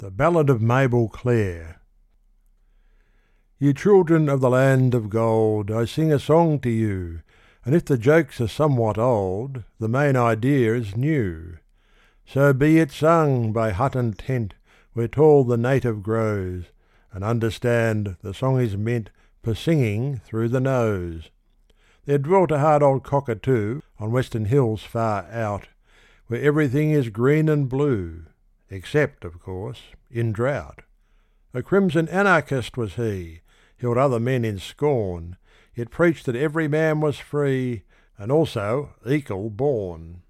The Ballad of Mabel Clare. You children of the land of gold, I sing a song to you, and if the jokes are somewhat old, the main idea is new. So be it sung by hut and tent, where tall the native grows, and understand the song is meant for singing through the nose. There dwelt a hard old cockatoo on western hills far out, where everything is green and blue, except, of course, in drought. A crimson anarchist was he, held other men in scorn, yet preached that every man was free, and also equal born.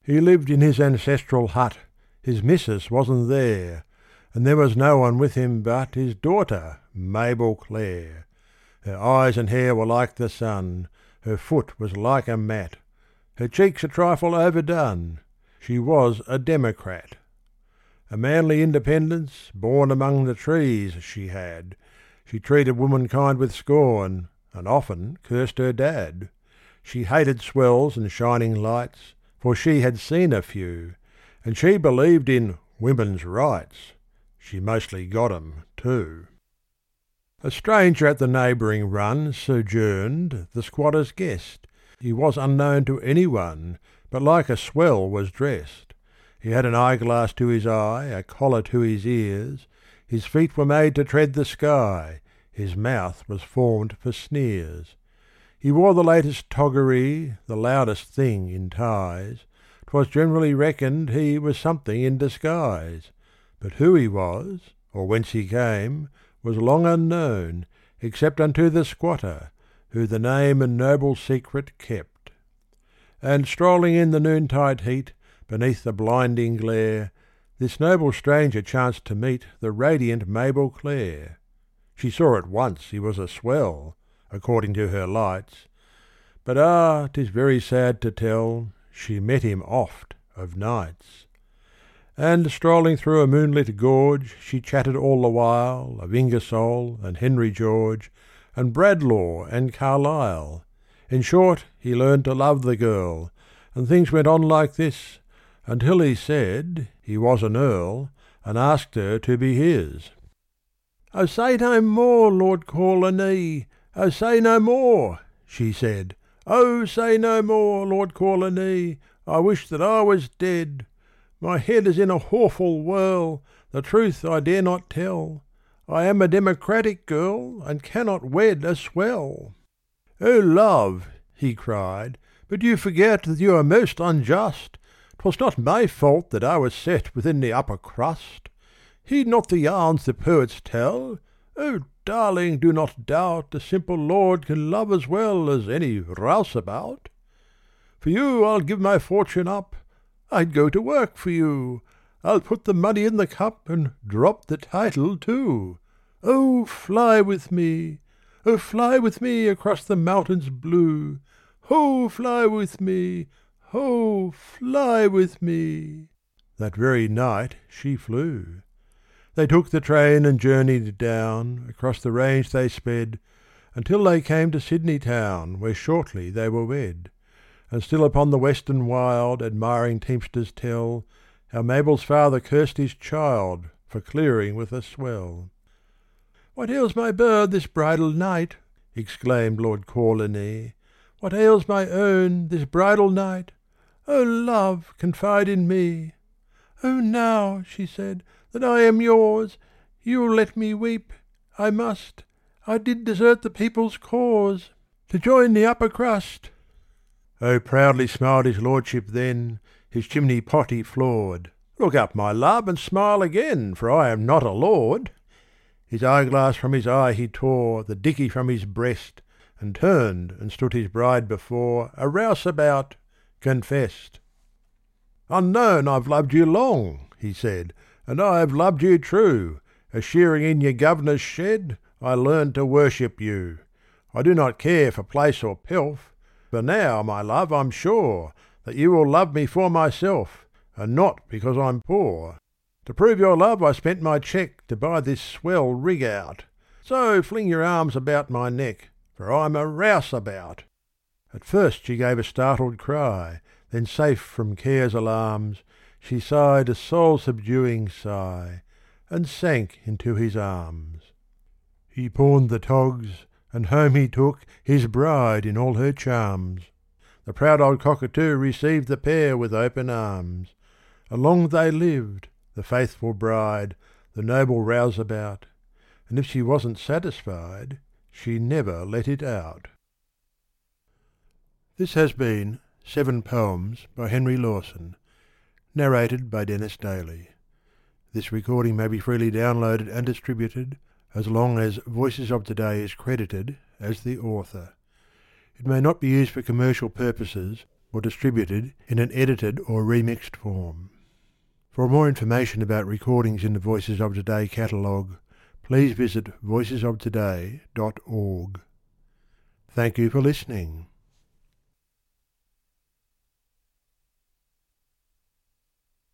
He lived in his ancestral hut, his missus wasn't there, and there was no one with him but his daughter, Mabel Clare. Her eyes and hair were like the sun, her foot was like a mat, her cheeks a trifle overdone. She was a Democrat. A manly independence, born among the trees, she had. She treated womankind with scorn, and often cursed her dad. She hated swells and shining lights, for she had seen a few, and she believed in women's rights. She mostly got 'em, too. A stranger at the neighbouring run sojourned, the squatter's guest. He was unknown to anyone, but like a swell was dressed. He had an eyeglass to his eye, a collar to his ears. His feet were made to tread the sky. His mouth was formed for sneers. He wore the latest toggery, the loudest thing in ties. 'Twas generally reckoned he was something in disguise. But who he was, or whence he came, was long unknown, except unto the squatter, who the name and noble secret kept. And strolling in the noontide heat, beneath the blinding glare, this noble stranger chanced to meet the radiant Mabel Clare. She saw at once he was a swell, according to her lights, but 'tis very sad to tell, she met him oft of nights. And strolling through a moonlit gorge, she chatted all the while of Ingersoll and Henry George, and Bradlaugh and Carlyle. In short, he learned to love the girl, and things went on like this, until he said he was an earl, and asked her to be his. "Oh, say no more, Lord Corlonee, oh, say no more," she said. "Oh, say no more, Lord Corlonee, I wish that I was dead. My head is in a awful whirl, the truth I dare not tell. I am a democratic girl, and cannot wed a swell." "Oh, love," he cried, "but you forget that you are most unjust. 'Twas not my fault that I was set within the upper crust. Heed not the yarns the poets tell. Oh, darling, do not doubt a simple lord can love as well as any rouseabout. For you I'll give my fortune up. I'd go to work for you. I'll put the money in the cup and drop the title too. Oh, fly with me. Oh, fly with me across the mountains blue. Ho, fly with me. Oh, fly with me." That very night she flew. They took the train and journeyed down, across the range they sped, until they came to Sydney town, where shortly they were wed. And still upon the western wild, admiring teamsters tell how Mabel's father cursed his child for clearing with a swell. "What ails my bird this bridal night?" exclaimed Lord Corlonee. "What ails my own this bridal night? Oh, love, confide in me." "Oh, now," she said, "that I am yours, you'll let me weep. I must. I did desert the people's cause, to join the upper crust." Oh, proudly smiled his lordship then, his chimney pot he floored. "Look up, my love, and smile again, for I am not a lord." His eyeglass from his eye he tore, the dickey from his breast, and turned and stood his bride before, a rouseabout, confessed. "Unknown, I've loved you long," he said, "and I have loved you true. A shearing in your governor's shed, I learned to worship you. I do not care for place or pelf, but now, my love, I'm sure that you will love me for myself, and not because I'm poor. To prove your love I spent my cheque to buy this swell rig out. So fling your arms about my neck, for I'm a rouseabout." At first she gave a startled cry, then safe from care's alarms, she sighed a soul-subduing sigh, and sank into his arms. He pawned the togs, and home he took his bride in all her charms. The proud old cockatoo received the pair with open arms, and long they lived, the faithful bride, the noble rouseabout, and if she wasn't satisfied, she never let it out. This has been 7 Poems by Henry Lawson, narrated by Dennis Daly. This recording may be freely downloaded and distributed as long as Voices of Today is credited as the author. It may not be used for commercial purposes or distributed in an edited or remixed form. For more information about recordings in the Voices of Today catalogue, please visit voicesoftoday.org. Thank you for listening.